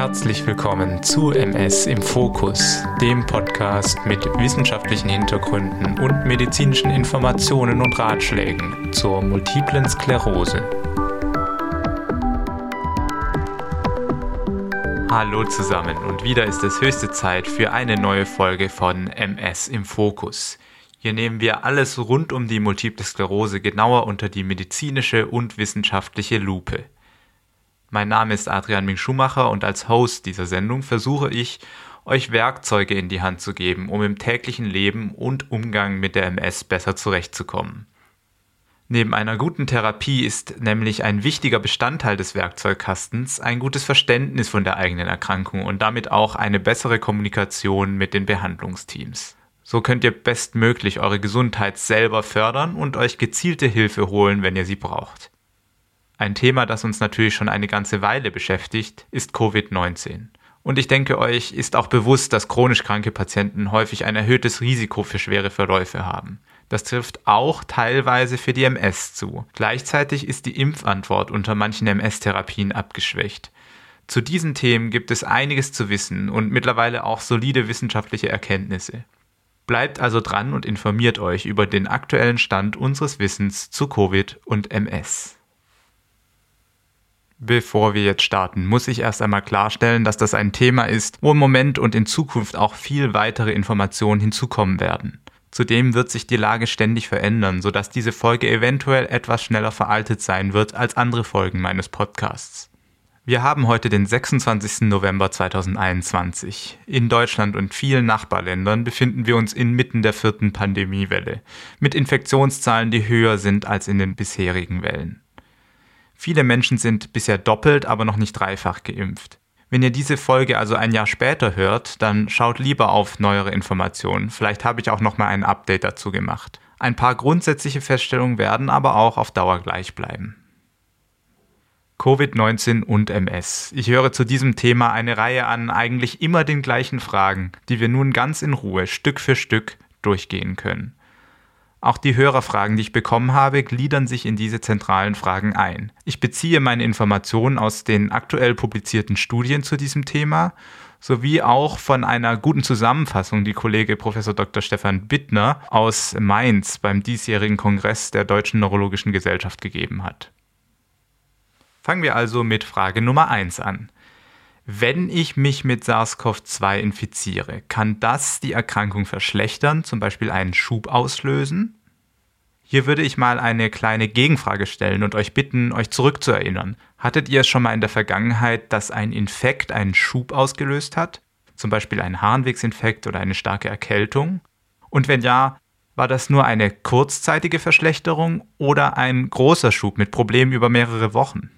Herzlich willkommen zu MS im Fokus, dem Podcast mit wissenschaftlichen Hintergründen und medizinischen Informationen und Ratschlägen zur multiplen Sklerose. Hallo zusammen und wieder ist es höchste Zeit für eine neue Folge von MS im Fokus. Hier nehmen wir alles rund um die Multiple Sklerose genauer unter die medizinische und wissenschaftliche Lupe. Mein Name ist Adrian Ming Schumacher und als Host dieser Sendung versuche ich, euch Werkzeuge in die Hand zu geben, um im täglichen Leben und Umgang mit der MS besser zurechtzukommen. Neben einer guten Therapie ist nämlich ein wichtiger Bestandteil des Werkzeugkastens ein gutes Verständnis von der eigenen Erkrankung und damit auch eine bessere Kommunikation mit den Behandlungsteams. So könnt ihr bestmöglich eure Gesundheit selber fördern und euch gezielte Hilfe holen, wenn ihr sie braucht. Ein Thema, das uns natürlich schon eine ganze Weile beschäftigt, ist Covid-19. Und ich denke, euch ist auch bewusst, dass chronisch kranke Patienten häufig ein erhöhtes Risiko für schwere Verläufe haben. Das trifft auch teilweise für die MS zu. Gleichzeitig ist die Impfantwort unter manchen MS-Therapien abgeschwächt. Zu diesen Themen gibt es einiges zu wissen und mittlerweile auch solide wissenschaftliche Erkenntnisse. Bleibt also dran und informiert euch über den aktuellen Stand unseres Wissens zu Covid und MS. Bevor wir jetzt starten, muss ich erst einmal klarstellen, dass das ein Thema ist, wo im Moment und in Zukunft auch viel weitere Informationen hinzukommen werden. Zudem wird sich die Lage ständig verändern, sodass diese Folge eventuell etwas schneller veraltet sein wird als andere Folgen meines Podcasts. Wir haben heute den 26. November 2021. In Deutschland und vielen Nachbarländern befinden wir uns inmitten der vierten Pandemiewelle, mit Infektionszahlen, die höher sind als in den bisherigen Wellen. Viele Menschen sind bisher doppelt, aber noch nicht dreifach geimpft. Wenn ihr diese Folge also ein Jahr später hört, dann schaut lieber auf neuere Informationen. Vielleicht habe ich auch nochmal ein Update dazu gemacht. Ein paar grundsätzliche Feststellungen werden aber auch auf Dauer gleich bleiben. Covid-19 und MS. Ich höre zu diesem Thema eine Reihe an eigentlich immer den gleichen Fragen, die wir nun ganz in Ruhe Stück für Stück durchgehen können. Auch die Hörerfragen, die ich bekommen habe, gliedern sich in diese zentralen Fragen ein. Ich beziehe meine Informationen aus den aktuell publizierten Studien zu diesem Thema sowie auch von einer guten Zusammenfassung, die Kollege Prof. Dr. Stefan Bittner aus Mainz beim diesjährigen Kongress der Deutschen Neurologischen Gesellschaft gegeben hat. Fangen wir also mit Frage Nummer 1 an. Wenn ich mich mit SARS-CoV-2 infiziere, kann das die Erkrankung verschlechtern, zum Beispiel einen Schub auslösen? Hier würde ich mal eine kleine Gegenfrage stellen und euch bitten, euch zurückzuerinnern. Hattet ihr es schon mal in der Vergangenheit, dass ein Infekt einen Schub ausgelöst hat? Zum Beispiel ein Harnwegsinfekt oder eine starke Erkältung? Und wenn ja, war das nur eine kurzzeitige Verschlechterung oder ein großer Schub mit Problemen über mehrere Wochen?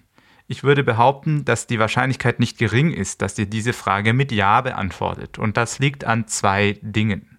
Ich würde behaupten, dass die Wahrscheinlichkeit nicht gering ist, dass ihr diese Frage mit Ja beantwortet. Und das liegt an zwei Dingen.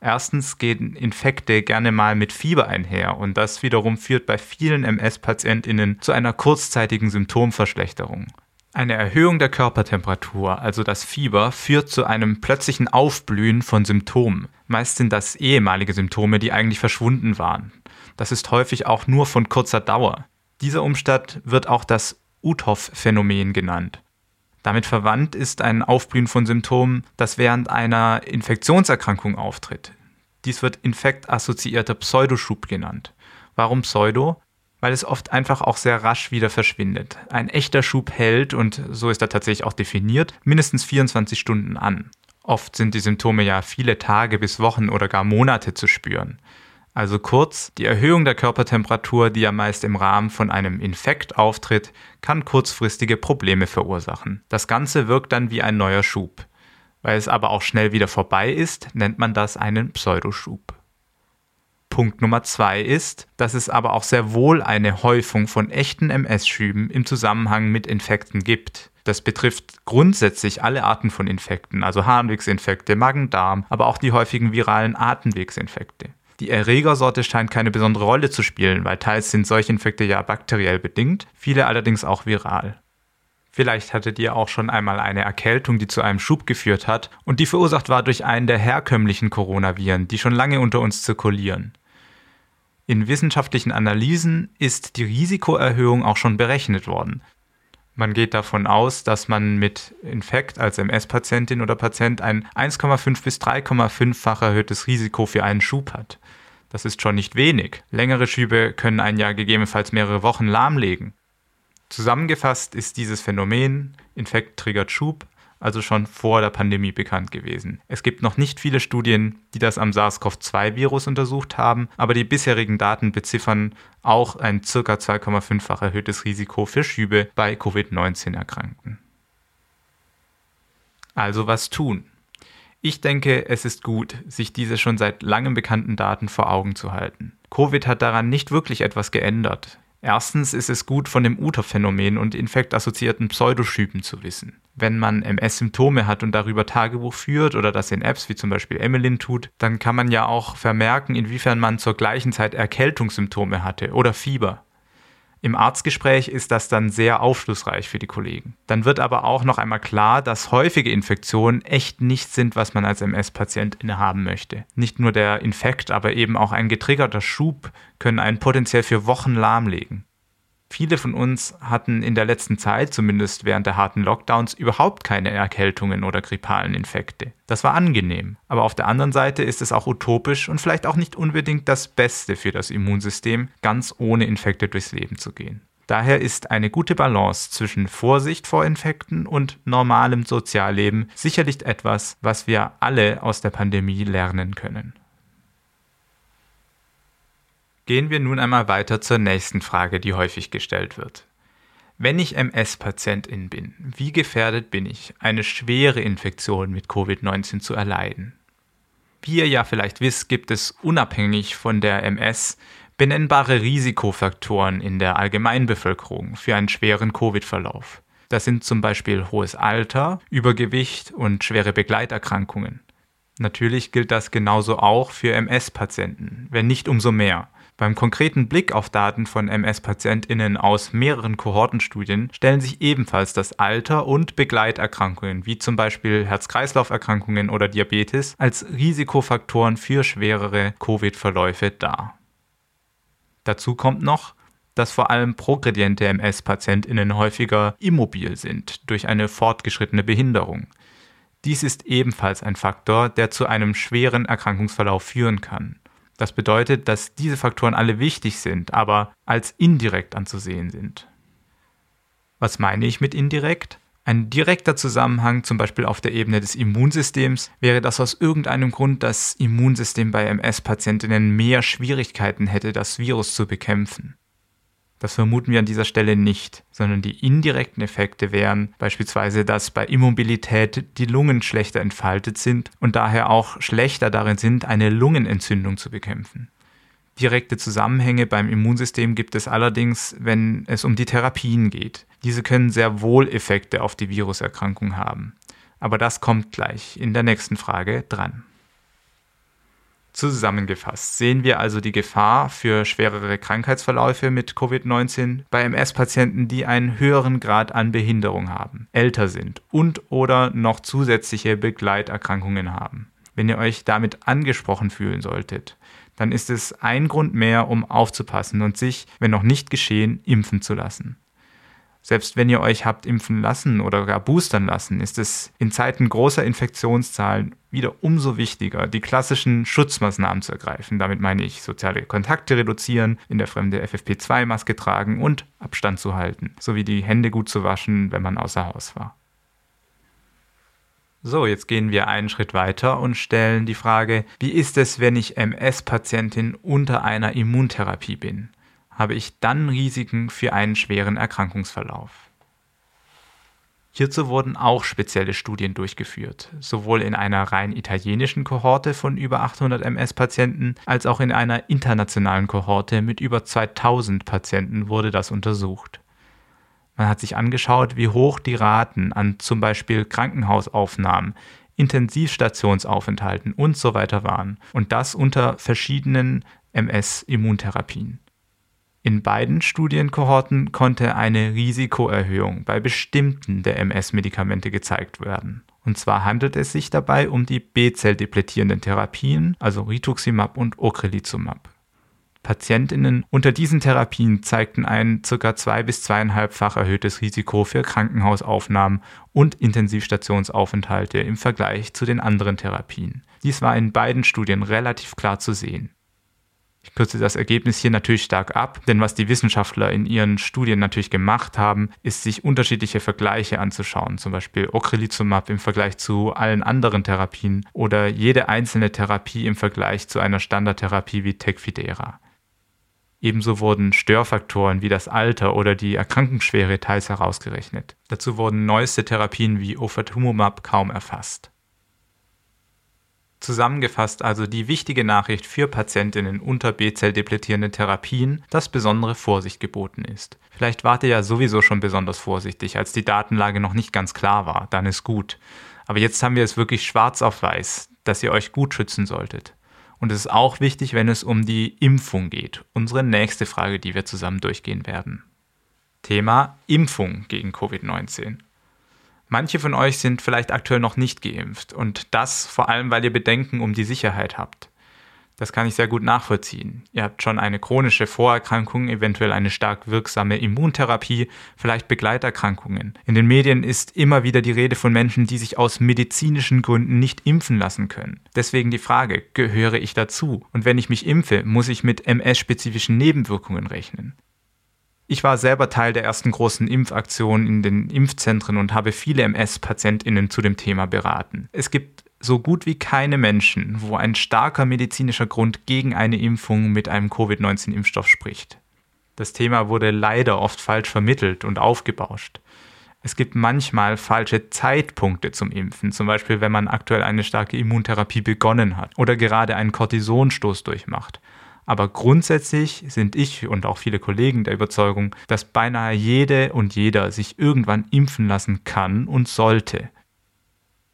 Erstens gehen Infekte gerne mal mit Fieber einher und das wiederum führt bei vielen MS-PatientInnen zu einer kurzzeitigen Symptomverschlechterung. Eine Erhöhung der Körpertemperatur, also das Fieber, führt zu einem plötzlichen Aufblühen von Symptomen. Meist sind das ehemalige Symptome, die eigentlich verschwunden waren. Das ist häufig auch nur von kurzer Dauer. Dieser Umstand wird auch das Uthoff-Phänomen genannt. Damit verwandt ist ein Aufblühen von Symptomen, das während einer Infektionserkrankung auftritt. Dies wird infektassoziierter Pseudoschub genannt. Warum Pseudo? Weil es oft einfach auch sehr rasch wieder verschwindet. Ein echter Schub hält, und so ist er tatsächlich auch definiert, mindestens 24 Stunden an. Oft sind die Symptome ja viele Tage bis Wochen oder gar Monate zu spüren. Also kurz, die Erhöhung der Körpertemperatur, die ja meist im Rahmen von einem Infekt auftritt, kann kurzfristige Probleme verursachen. Das Ganze wirkt dann wie ein neuer Schub. Weil es aber auch schnell wieder vorbei ist, nennt man das einen Pseudoschub. Punkt Nummer 2 ist, dass es aber auch sehr wohl eine Häufung von echten MS-Schüben im Zusammenhang mit Infekten gibt. Das betrifft grundsätzlich alle Arten von Infekten, also Harnwegsinfekte, Magen-Darm, aber auch die häufigen viralen Atemwegsinfekte. Die Erregersorte scheint keine besondere Rolle zu spielen, weil teils sind solche Infekte ja bakteriell bedingt, viele allerdings auch viral. Vielleicht hattet ihr auch schon einmal eine Erkältung, die zu einem Schub geführt hat und die verursacht war durch einen der herkömmlichen Coronaviren, die schon lange unter uns zirkulieren. In wissenschaftlichen Analysen ist die Risikoerhöhung auch schon berechnet worden. Man geht davon aus, dass man mit Infekt als MS-Patientin oder Patient ein 1,5 bis 3,5-fach erhöhtes Risiko für einen Schub hat. Das ist schon nicht wenig. Längere Schübe können ein Jahr, gegebenenfalls mehrere Wochen lahmlegen. Zusammengefasst ist dieses Phänomen, Infekt triggert Schub, also schon vor der Pandemie bekannt gewesen. Es gibt noch nicht viele Studien, die das am SARS-CoV-2-Virus untersucht haben, aber die bisherigen Daten beziffern auch ein ca. 2,5-fach erhöhtes Risiko für Schübe bei Covid-19-Erkrankten. Also was tun? Ich denke, es ist gut, sich diese schon seit langem bekannten Daten vor Augen zu halten. Covid hat daran nicht wirklich etwas geändert. Erstens ist es gut, von dem Uthoff-Phänomen und infektassoziierten Pseudoschüben zu wissen. Wenn man MS-Symptome hat und darüber Tagebuch führt oder das in Apps wie zum Beispiel Emeline tut, dann kann man ja auch vermerken, inwiefern man zur gleichen Zeit Erkältungssymptome hatte oder Fieber. Im Arztgespräch ist das dann sehr aufschlussreich für die Kollegen. Dann wird aber auch noch einmal klar, dass häufige Infektionen echt nicht sind, was man als MS-Patient haben möchte. Nicht nur der Infekt, aber eben auch ein getriggerter Schub können einen potenziell für Wochen lahmlegen. Viele von uns hatten in der letzten Zeit, zumindest während der harten Lockdowns, überhaupt keine Erkältungen oder grippalen Infekte. Das war angenehm, aber auf der anderen Seite ist es auch utopisch und vielleicht auch nicht unbedingt das Beste für das Immunsystem, ganz ohne Infekte durchs Leben zu gehen. Daher ist eine gute Balance zwischen Vorsicht vor Infekten und normalem Sozialleben sicherlich etwas, was wir alle aus der Pandemie lernen können. Gehen wir nun einmal weiter zur nächsten Frage, die häufig gestellt wird. Wenn ich MS-Patientin bin, wie gefährdet bin ich, eine schwere Infektion mit Covid-19 zu erleiden? Wie ihr ja vielleicht wisst, gibt es unabhängig von der MS benennbare Risikofaktoren in der Allgemeinbevölkerung für einen schweren Covid-Verlauf. Das sind zum Beispiel hohes Alter, Übergewicht und schwere Begleiterkrankungen. Natürlich gilt das genauso auch für MS-Patienten, wenn nicht umso mehr. Beim konkreten Blick auf Daten von MS-PatientInnen aus mehreren Kohortenstudien stellen sich ebenfalls das Alter und Begleiterkrankungen, wie zum Beispiel Herz-Kreislauf-Erkrankungen oder Diabetes, als Risikofaktoren für schwerere Covid-Verläufe dar. Dazu kommt noch, dass vor allem progrediente MS-PatientInnen häufiger immobil sind durch eine fortgeschrittene Behinderung. Dies ist ebenfalls ein Faktor, der zu einem schweren Erkrankungsverlauf führen kann. Das bedeutet, dass diese Faktoren alle wichtig sind, aber als indirekt anzusehen sind. Was meine ich mit indirekt? Ein direkter Zusammenhang, zum Beispiel auf der Ebene des Immunsystems, wäre, dass aus irgendeinem Grund das Immunsystem bei MS-Patientinnen mehr Schwierigkeiten hätte, das Virus zu bekämpfen. Das vermuten wir an dieser Stelle nicht, sondern die indirekten Effekte wären beispielsweise, dass bei Immobilität die Lungen schlechter entfaltet sind und daher auch schlechter darin sind, eine Lungenentzündung zu bekämpfen. Direkte Zusammenhänge beim Immunsystem gibt es allerdings, wenn es um die Therapien geht. Diese können sehr wohl Effekte auf die Viruserkrankung haben. Aber das kommt gleich in der nächsten Frage dran. Zusammengefasst sehen wir also die Gefahr für schwerere Krankheitsverläufe mit Covid-19 bei MS-Patienten, die einen höheren Grad an Behinderung haben, älter sind und oder noch zusätzliche Begleiterkrankungen haben. Wenn ihr euch damit angesprochen fühlen solltet, dann ist es ein Grund mehr, um aufzupassen und sich, wenn noch nicht geschehen, impfen zu lassen. Selbst wenn ihr euch habt impfen lassen oder gar boostern lassen, ist es in Zeiten großer Infektionszahlen wieder umso wichtiger, die klassischen Schutzmaßnahmen zu ergreifen. Damit meine ich soziale Kontakte reduzieren, in der fremde FFP2-Maske tragen und Abstand zu halten, sowie die Hände gut zu waschen, wenn man außer Haus war. So, jetzt gehen wir einen Schritt weiter und stellen die Frage, wie ist es, wenn ich MS-Patientin unter einer Immuntherapie bin? Habe ich dann Risiken für einen schweren Erkrankungsverlauf? Hierzu wurden auch spezielle Studien durchgeführt, sowohl in einer rein italienischen Kohorte von über 800 MS-Patienten als auch in einer internationalen Kohorte mit über 2000 Patienten wurde das untersucht. Man hat sich angeschaut, wie hoch die Raten an zum Beispiel Krankenhausaufnahmen, Intensivstationsaufenthalten und so weiter waren und das unter verschiedenen MS-Immuntherapien. In beiden Studienkohorten konnte eine Risikoerhöhung bei bestimmten der MS-Medikamente gezeigt werden. Und zwar handelt es sich dabei um die B-Zell-depletierenden Therapien, also Rituximab und Ocrelizumab. PatientInnen unter diesen Therapien zeigten ein ca. 2- bis 2,5-fach erhöhtes Risiko für Krankenhausaufnahmen und Intensivstationsaufenthalte im Vergleich zu den anderen Therapien. Dies war in beiden Studien relativ klar zu sehen. Ich kürze das Ergebnis hier natürlich stark ab, denn was die Wissenschaftler in ihren Studien natürlich gemacht haben, ist, sich unterschiedliche Vergleiche anzuschauen, zum Beispiel Ocrelizumab im Vergleich zu allen anderen Therapien oder jede einzelne Therapie im Vergleich zu einer Standardtherapie wie Tecfidera. Ebenso wurden Störfaktoren wie das Alter oder die Erkrankungsschwere teils herausgerechnet. Dazu wurden neueste Therapien wie Ofatumumab kaum erfasst. Zusammengefasst also die wichtige Nachricht für PatientInnen unter B-Zell-depletierenden Therapien, dass besondere Vorsicht geboten ist. Vielleicht wart ihr ja sowieso schon besonders vorsichtig, als die Datenlage noch nicht ganz klar war, dann ist gut. Aber jetzt haben wir es wirklich schwarz auf weiß, dass ihr euch gut schützen solltet. Und es ist auch wichtig, wenn es um die Impfung geht. Unsere nächste Frage, die wir zusammen durchgehen werden. Thema Impfung gegen Covid-19. Manche von euch sind vielleicht aktuell noch nicht geimpft und das vor allem, weil ihr Bedenken um die Sicherheit habt. Das kann ich sehr gut nachvollziehen. Ihr habt schon eine chronische Vorerkrankung, eventuell eine stark wirksame Immuntherapie, vielleicht Begleiterkrankungen. In den Medien ist immer wieder die Rede von Menschen, die sich aus medizinischen Gründen nicht impfen lassen können. Deswegen die Frage, gehöre ich dazu? Und wenn ich mich impfe, muss ich mit MS-spezifischen Nebenwirkungen rechnen. Ich war selber Teil der ersten großen Impfaktion in den Impfzentren und habe viele MS-PatientInnen zu dem Thema beraten. Es gibt so gut wie keine Menschen, wo ein starker medizinischer Grund gegen eine Impfung mit einem Covid-19-Impfstoff spricht. Das Thema wurde leider oft falsch vermittelt und aufgebauscht. Es gibt manchmal falsche Zeitpunkte zum Impfen, zum Beispiel wenn man aktuell eine starke Immuntherapie begonnen hat oder gerade einen Kortisonstoß durchmacht. Aber grundsätzlich sind ich und auch viele Kollegen der Überzeugung, dass beinahe jede und jeder sich irgendwann impfen lassen kann und sollte.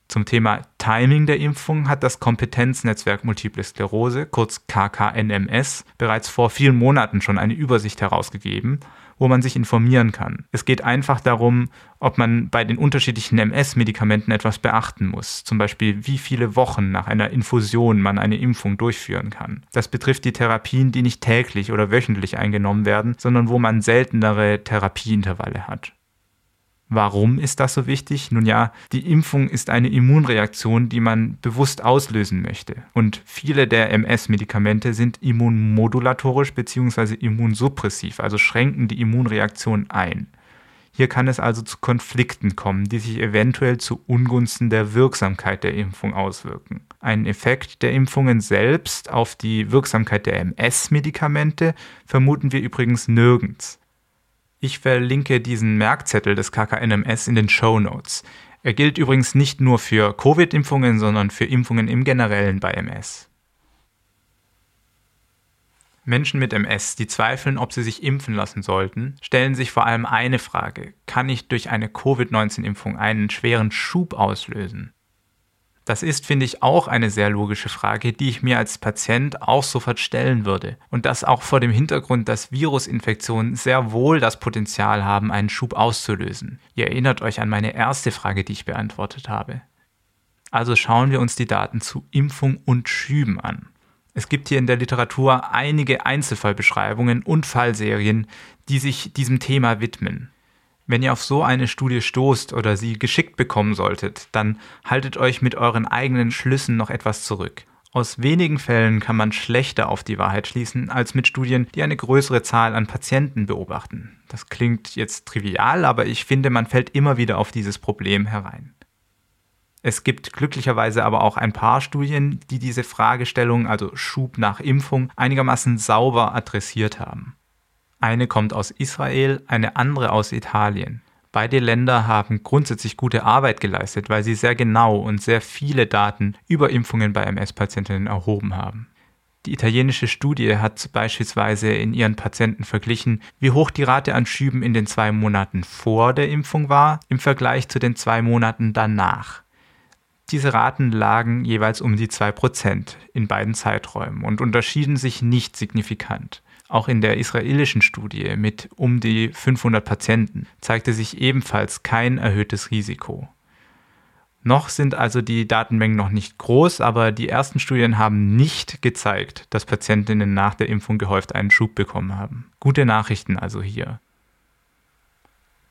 Zum Thema Timing der Impfung hat das Kompetenznetzwerk Multiple Sklerose, kurz KKNMS, bereits vor vielen Monaten schon eine Übersicht herausgegeben, wo man sich informieren kann. Es geht einfach darum, ob man bei den unterschiedlichen MS-Medikamenten etwas beachten muss, zum Beispiel wie viele Wochen nach einer Infusion man eine Impfung durchführen kann. Das betrifft die Therapien, die nicht täglich oder wöchentlich eingenommen werden, sondern wo man seltenere Therapieintervalle hat. Warum ist das so wichtig? Nun ja, die Impfung ist eine Immunreaktion, die man bewusst auslösen möchte. Und viele der MS-Medikamente sind immunmodulatorisch bzw. immunsuppressiv, also schränken die Immunreaktion ein. Hier kann es also zu Konflikten kommen, die sich eventuell zu Ungunsten der Wirksamkeit der Impfung auswirken. Einen Effekt der Impfungen selbst auf die Wirksamkeit der MS-Medikamente vermuten wir übrigens nirgends. Ich verlinke diesen Merkzettel des KKNMS in den Shownotes. Er gilt übrigens nicht nur für Covid-Impfungen, sondern für Impfungen im Generellen bei MS. Menschen mit MS, die zweifeln, ob sie sich impfen lassen sollten, stellen sich vor allem eine Frage: Kann ich durch eine Covid-19-Impfung einen schweren Schub auslösen? Das ist, finde ich, auch eine sehr logische Frage, die ich mir als Patient auch sofort stellen würde. Und das auch vor dem Hintergrund, dass Virusinfektionen sehr wohl das Potenzial haben, einen Schub auszulösen. Ihr erinnert euch an meine erste Frage, die ich beantwortet habe. Also schauen wir uns die Daten zu Impfung und Schüben an. Es gibt hier in der Literatur einige Einzelfallbeschreibungen und Fallserien, die sich diesem Thema widmen. Wenn ihr auf so eine Studie stoßt oder sie geschickt bekommen solltet, dann haltet euch mit euren eigenen Schlüssen noch etwas zurück. Aus wenigen Fällen kann man schlechter auf die Wahrheit schließen, als mit Studien, die eine größere Zahl an Patienten beobachten. Das klingt jetzt trivial, aber ich finde, man fällt immer wieder auf dieses Problem herein. Es gibt glücklicherweise aber auch ein paar Studien, die diese Fragestellung, also Schub nach Impfung, einigermaßen sauber adressiert haben. Eine kommt aus Israel, eine andere aus Italien. Beide Länder haben grundsätzlich gute Arbeit geleistet, weil sie sehr genau und sehr viele Daten über Impfungen bei MS-Patientinnen erhoben haben. Die italienische Studie hat beispielsweise in ihren Patienten verglichen, wie hoch die Rate an Schüben in den 2 Monaten vor der Impfung war, im Vergleich zu den 2 Monaten danach. Diese Raten lagen jeweils um die 2% in beiden Zeiträumen und unterschieden sich nicht signifikant. Auch in der israelischen Studie mit um die 500 Patienten zeigte sich ebenfalls kein erhöhtes Risiko. Noch sind also die Datenmengen noch nicht groß, aber die ersten Studien haben nicht gezeigt, dass Patientinnen nach der Impfung gehäuft einen Schub bekommen haben. Gute Nachrichten also hier.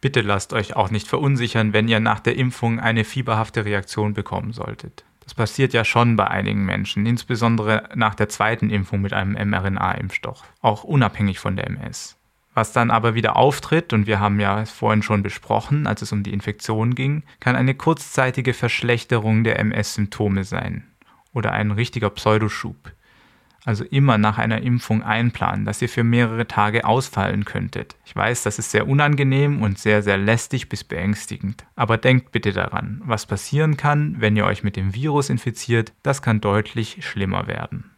Bitte lasst euch auch nicht verunsichern, wenn ihr nach der Impfung eine fieberhafte Reaktion bekommen solltet. Das passiert ja schon bei einigen Menschen, insbesondere nach der zweiten Impfung mit einem mRNA-Impfstoff, auch unabhängig von der MS. Was dann aber wieder auftritt, und wir haben ja vorhin schon besprochen, als es um die Infektion ging, kann eine kurzzeitige Verschlechterung der MS-Symptome sein oder ein richtiger Pseudoschub. Also immer nach einer Impfung einplanen, dass ihr für mehrere Tage ausfallen könntet. Ich weiß, das ist sehr unangenehm und sehr, sehr lästig bis beängstigend. Aber denkt bitte daran, was passieren kann, wenn ihr euch mit dem Virus infiziert, das kann deutlich schlimmer werden.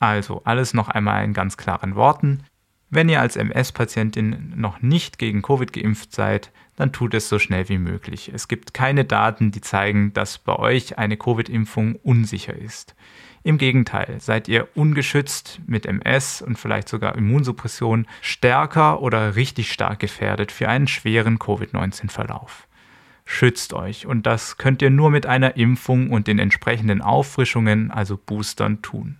Also alles noch einmal in ganz klaren Worten. Wenn ihr als MS-Patientin noch nicht gegen Covid geimpft seid, dann tut es so schnell wie möglich. Es gibt keine Daten, die zeigen, dass bei euch eine Covid-Impfung unsicher ist. Im Gegenteil, seid ihr ungeschützt mit MS und vielleicht sogar Immunsuppression stärker oder richtig stark gefährdet für einen schweren Covid-19-Verlauf. Schützt euch, und das könnt ihr nur mit einer Impfung und den entsprechenden Auffrischungen, also Boostern, tun.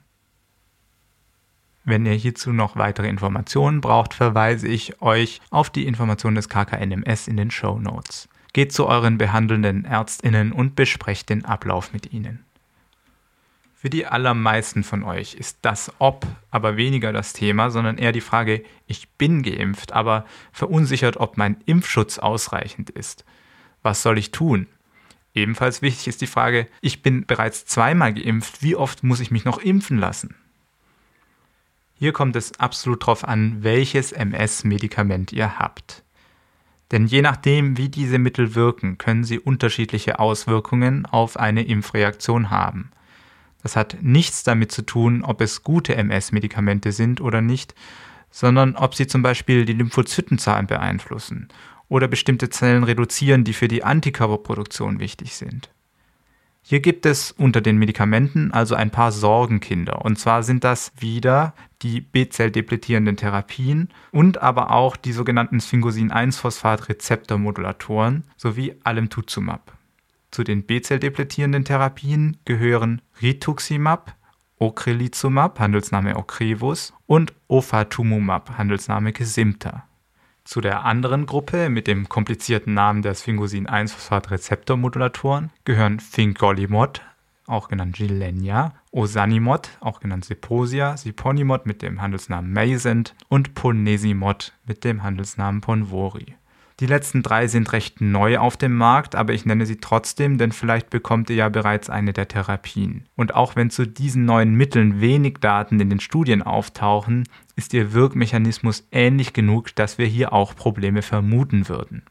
Wenn ihr hierzu noch weitere Informationen braucht, verweise ich euch auf die Informationen des KKNMS in den Shownotes. Geht zu euren behandelnden ÄrztInnen und besprecht den Ablauf mit ihnen. Für die allermeisten von euch ist das Ob aber weniger das Thema, sondern eher die Frage, ich bin geimpft, aber verunsichert, ob mein Impfschutz ausreichend ist. Was soll ich tun? Ebenfalls wichtig ist die Frage, ich bin bereits zweimal geimpft, wie oft muss ich mich noch impfen lassen? Hier kommt es absolut drauf an, welches MS-Medikament ihr habt. Denn je nachdem, wie diese Mittel wirken, können sie unterschiedliche Auswirkungen auf eine Impfreaktion haben. Das hat nichts damit zu tun, ob es gute MS-Medikamente sind oder nicht, sondern ob sie zum Beispiel die Lymphozytenzahlen beeinflussen oder bestimmte Zellen reduzieren, die für die Antikörperproduktion wichtig sind. Hier gibt es unter den Medikamenten also ein paar Sorgenkinder, und zwar sind das wieder die B-Zell-depletierenden Therapien und aber auch die sogenannten Sphingosine-1-Phosphat-Rezeptormodulatoren sowie Alemtuzumab. Zu den B-Zell-depletierenden Therapien gehören Rituximab, Ocrelizumab, Handelsname Ocrevus, und Ofatumumab, Handelsname Kesimta. Zu der anderen Gruppe mit dem komplizierten Namen der Sphingosine-1-Phosphat-Rezeptormodulatoren gehören Fingolimod, auch genannt Gilenya, Osanimod, auch genannt Ziposia, Siponimod mit dem Handelsnamen Mayzent und Ponesimod mit dem Handelsnamen Ponvori. Die letzten drei sind recht neu auf dem Markt, aber ich nenne sie trotzdem, denn vielleicht bekommt ihr ja bereits eine der Therapien. Und auch wenn zu diesen neuen Mitteln wenig Daten in den Studien auftauchen, ist ihr Wirkmechanismus ähnlich genug, dass wir hier auch Probleme vermuten würden.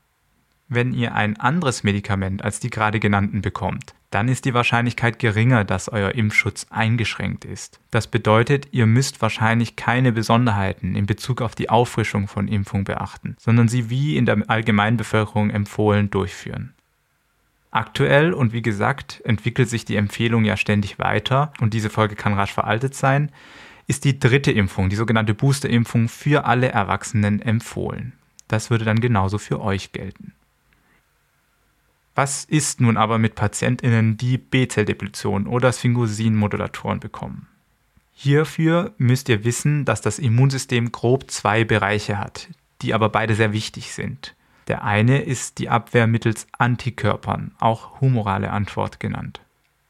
Wenn ihr ein anderes Medikament als die gerade genannten bekommt, dann ist die Wahrscheinlichkeit geringer, dass euer Impfschutz eingeschränkt ist. Das bedeutet, ihr müsst wahrscheinlich keine Besonderheiten in Bezug auf die Auffrischung von Impfung beachten, sondern sie wie in der Allgemeinbevölkerung empfohlen durchführen. Aktuell und wie gesagt, entwickelt sich die Empfehlung ja ständig weiter, und diese Folge kann rasch veraltet sein, ist die dritte Impfung, die sogenannte Boosterimpfung, für alle Erwachsenen empfohlen. Das würde dann genauso für euch gelten. Was ist nun aber mit PatientInnen, die B-Zell-Depletion oder Sphingosine-Modulatoren bekommen? Hierfür müsst ihr wissen, dass das Immunsystem grob zwei Bereiche hat, die aber beide sehr wichtig sind. Der eine ist die Abwehr mittels Antikörpern, auch humorale Antwort genannt.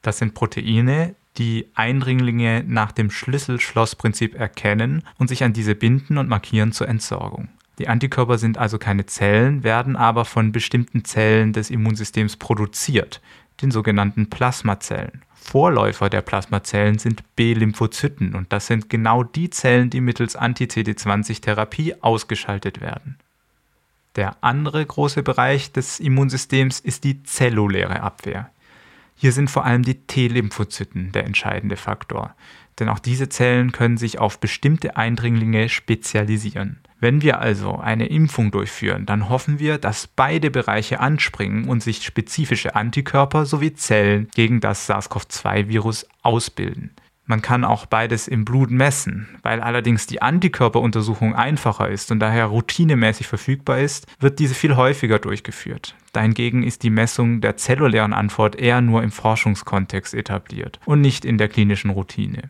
Das sind Proteine, die Eindringlinge nach dem Schlüssel-Schloss-Prinzip erkennen und sich an diese binden und markieren zur Entsorgung. Die Antikörper sind also keine Zellen, werden aber von bestimmten Zellen des Immunsystems produziert, den sogenannten Plasmazellen. Vorläufer der Plasmazellen sind B-Lymphozyten, und das sind genau die Zellen, die mittels Anti-CD20-Therapie ausgeschaltet werden. Der andere große Bereich des Immunsystems ist die zelluläre Abwehr. Hier sind vor allem die T-Lymphozyten der entscheidende Faktor, denn auch diese Zellen können sich auf bestimmte Eindringlinge spezialisieren. Wenn wir also eine Impfung durchführen, dann hoffen wir, dass beide Bereiche anspringen und sich spezifische Antikörper sowie Zellen gegen das SARS-CoV-2-Virus ausbilden. Man kann auch beides im Blut messen, weil allerdings die Antikörperuntersuchung einfacher ist und daher routinemäßig verfügbar ist, wird diese viel häufiger durchgeführt. Dahingegen ist die Messung der zellulären Antwort eher nur im Forschungskontext etabliert und nicht in der klinischen Routine.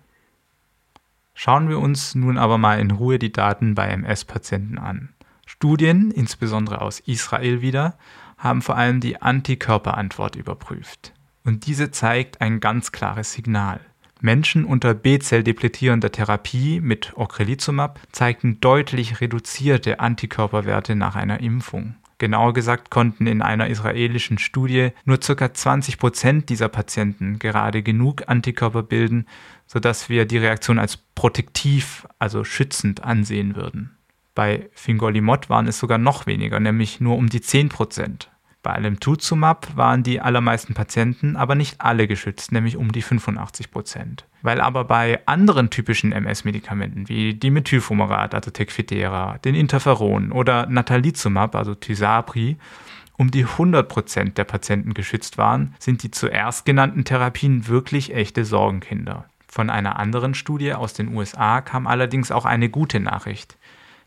Schauen wir uns nun aber mal in Ruhe die Daten bei MS-Patienten an. Studien, insbesondere aus Israel wieder, haben vor allem die Antikörperantwort überprüft. Und diese zeigt ein ganz klares Signal. Menschen unter B-Zell-depletierender Therapie mit Ocrelizumab zeigten deutlich reduzierte Antikörperwerte nach einer Impfung. Genauer gesagt konnten in einer israelischen Studie nur ca. 20% dieser Patienten gerade genug Antikörper bilden, sodass wir die Reaktion als protektiv, also schützend, ansehen würden. Bei Fingolimod waren es sogar noch weniger, nämlich nur um die 10%. Bei Alemtuzumab waren die allermeisten Patienten aber nicht alle geschützt, nämlich um die 85%. Weil aber bei anderen typischen MS-Medikamenten wie Dimethylfumarat, also Tecfidera, den Interferon oder Natalizumab, also Tysabri, um die 100% der Patienten geschützt waren, sind die zuerst genannten Therapien wirklich echte Sorgenkinder. Von einer anderen Studie aus den USA kam allerdings auch eine gute Nachricht.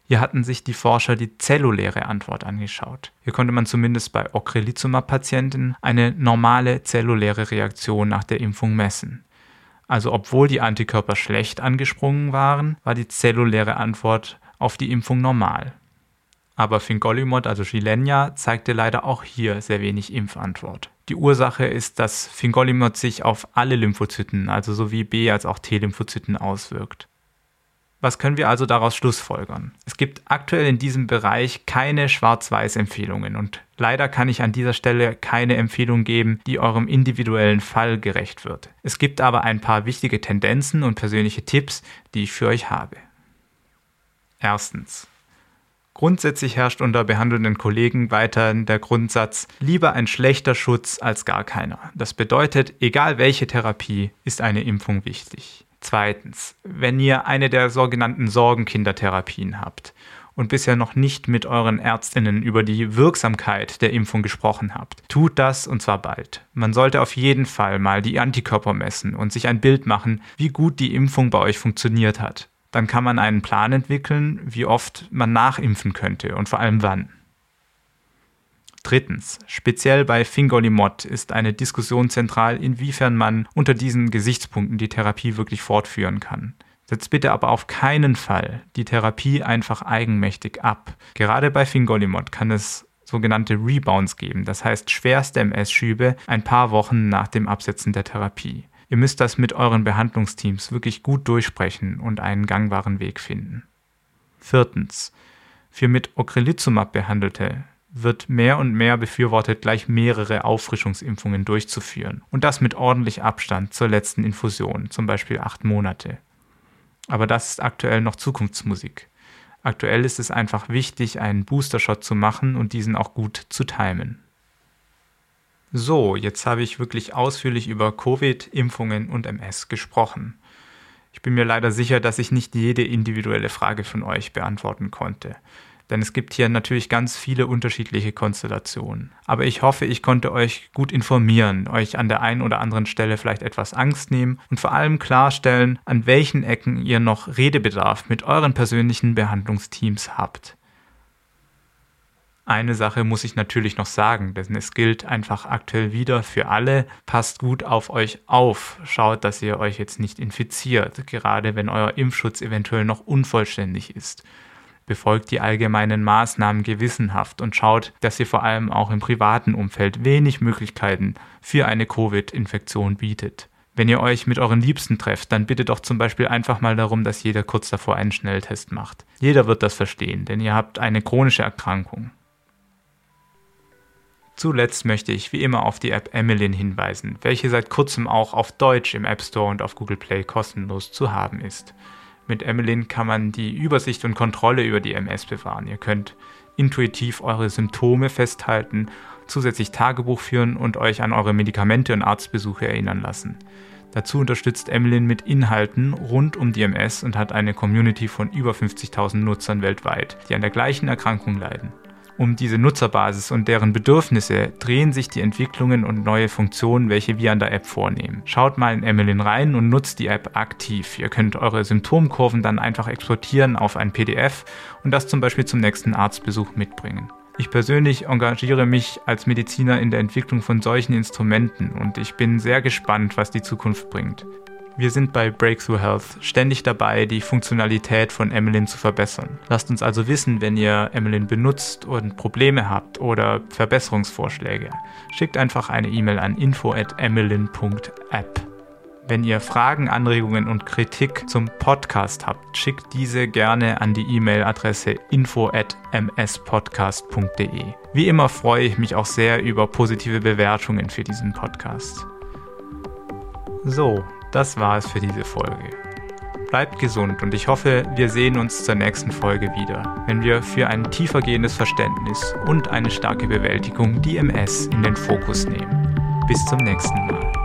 Hier hatten sich die Forscher die zelluläre Antwort angeschaut. Hier konnte man zumindest bei Ocrelizumab-Patienten eine normale zelluläre Reaktion nach der Impfung messen. Also obwohl die Antikörper schlecht angesprungen waren, war die zelluläre Antwort auf die Impfung normal. Aber Fingolimod, also Gilenya, zeigte leider auch hier sehr wenig Impfantwort. Die Ursache ist, dass Fingolimod sich auf alle Lymphozyten, also sowie B- als auch T-Lymphozyten, auswirkt. Was können wir also daraus schlussfolgern? Es gibt aktuell in diesem Bereich keine Schwarz-Weiß-Empfehlungen und leider kann ich an dieser Stelle keine Empfehlung geben, die eurem individuellen Fall gerecht wird. Es gibt aber ein paar wichtige Tendenzen und persönliche Tipps, die ich für euch habe. Erstens. Grundsätzlich herrscht unter behandelnden Kollegen weiterhin der Grundsatz, lieber ein schlechter Schutz als gar keiner. Das bedeutet, egal welche Therapie, ist eine Impfung wichtig. Zweitens, wenn ihr eine der sogenannten Sorgenkindertherapien habt und bisher noch nicht mit euren Ärztinnen über die Wirksamkeit der Impfung gesprochen habt, tut das und zwar bald. Man sollte auf jeden Fall mal die Antikörper messen und sich ein Bild machen, wie gut die Impfung bei euch funktioniert hat. Dann kann man einen Plan entwickeln, wie oft man nachimpfen könnte und vor allem wann. Drittens, speziell bei Fingolimod ist eine Diskussion zentral, inwiefern man unter diesen Gesichtspunkten die Therapie wirklich fortführen kann. Setzt bitte aber auf keinen Fall die Therapie einfach eigenmächtig ab. Gerade bei Fingolimod kann es sogenannte Rebounds geben, das heißt schwerste MS-Schübe ein paar Wochen nach dem Absetzen der Therapie. Ihr müsst das mit euren Behandlungsteams wirklich gut durchsprechen und einen gangbaren Weg finden. Viertens, für mit Ocrelizumab behandelte wird mehr und mehr befürwortet, gleich mehrere Auffrischungsimpfungen durchzuführen. Und das mit ordentlich Abstand zur letzten Infusion, zum Beispiel 8 Monate. Aber das ist aktuell noch Zukunftsmusik. Aktuell ist es einfach wichtig, einen Booster-Shot zu machen und diesen auch gut zu timen. So, jetzt habe ich wirklich ausführlich über Covid, Impfungen und MS gesprochen. Ich bin mir leider sicher, dass ich nicht jede individuelle Frage von euch beantworten konnte. Denn es gibt hier natürlich ganz viele unterschiedliche Konstellationen. Aber ich hoffe, ich konnte euch gut informieren, euch an der einen oder anderen Stelle vielleicht etwas Angst nehmen und vor allem klarstellen, an welchen Ecken ihr noch Redebedarf mit euren persönlichen Behandlungsteams habt. Eine Sache muss ich natürlich noch sagen, denn es gilt einfach aktuell wieder für alle. Passt gut auf euch auf, schaut, dass ihr euch jetzt nicht infiziert, gerade wenn euer Impfschutz eventuell noch unvollständig ist. Befolgt die allgemeinen Maßnahmen gewissenhaft und schaut, dass ihr vor allem auch im privaten Umfeld wenig Möglichkeiten für eine Covid-Infektion bietet. Wenn ihr euch mit euren Liebsten trefft, dann bittet doch zum Beispiel einfach mal darum, dass jeder kurz davor einen Schnelltest macht. Jeder wird das verstehen, denn ihr habt eine chronische Erkrankung. Zuletzt möchte ich wie immer auf die App Emeline hinweisen, welche seit kurzem auch auf Deutsch im App Store und auf Google Play kostenlos zu haben ist. Mit Emeline kann man die Übersicht und Kontrolle über die MS bewahren. Ihr könnt intuitiv eure Symptome festhalten, zusätzlich Tagebuch führen und euch an eure Medikamente und Arztbesuche erinnern lassen. Dazu unterstützt Emeline mit Inhalten rund um die MS und hat eine Community von über 50.000 Nutzern weltweit, die an der gleichen Erkrankung leiden. Um diese Nutzerbasis und deren Bedürfnisse drehen sich die Entwicklungen und neue Funktionen, welche wir an der App vornehmen. Schaut mal in Emeline rein und nutzt die App aktiv. Ihr könnt eure Symptomkurven dann einfach exportieren auf ein PDF und das zum Beispiel zum nächsten Arztbesuch mitbringen. Ich persönlich engagiere mich als Mediziner in der Entwicklung von solchen Instrumenten und ich bin sehr gespannt, was die Zukunft bringt. Wir sind bei Breakthrough Health ständig dabei, die Funktionalität von Emeline zu verbessern. Lasst uns also wissen, wenn ihr Emeline benutzt und Probleme habt oder Verbesserungsvorschläge. Schickt einfach eine E-Mail an info@emeline.app. Wenn ihr Fragen, Anregungen und Kritik zum Podcast habt, schickt diese gerne an die E-Mail-Adresse info@mspodcast.de. Wie immer freue ich mich auch sehr über positive Bewertungen für diesen Podcast. So. Das war es für diese Folge. Bleibt gesund und ich hoffe, wir sehen uns zur nächsten Folge wieder, wenn wir für ein tiefergehendes Verständnis und eine starke Bewältigung die MS in den Fokus nehmen. Bis zum nächsten Mal.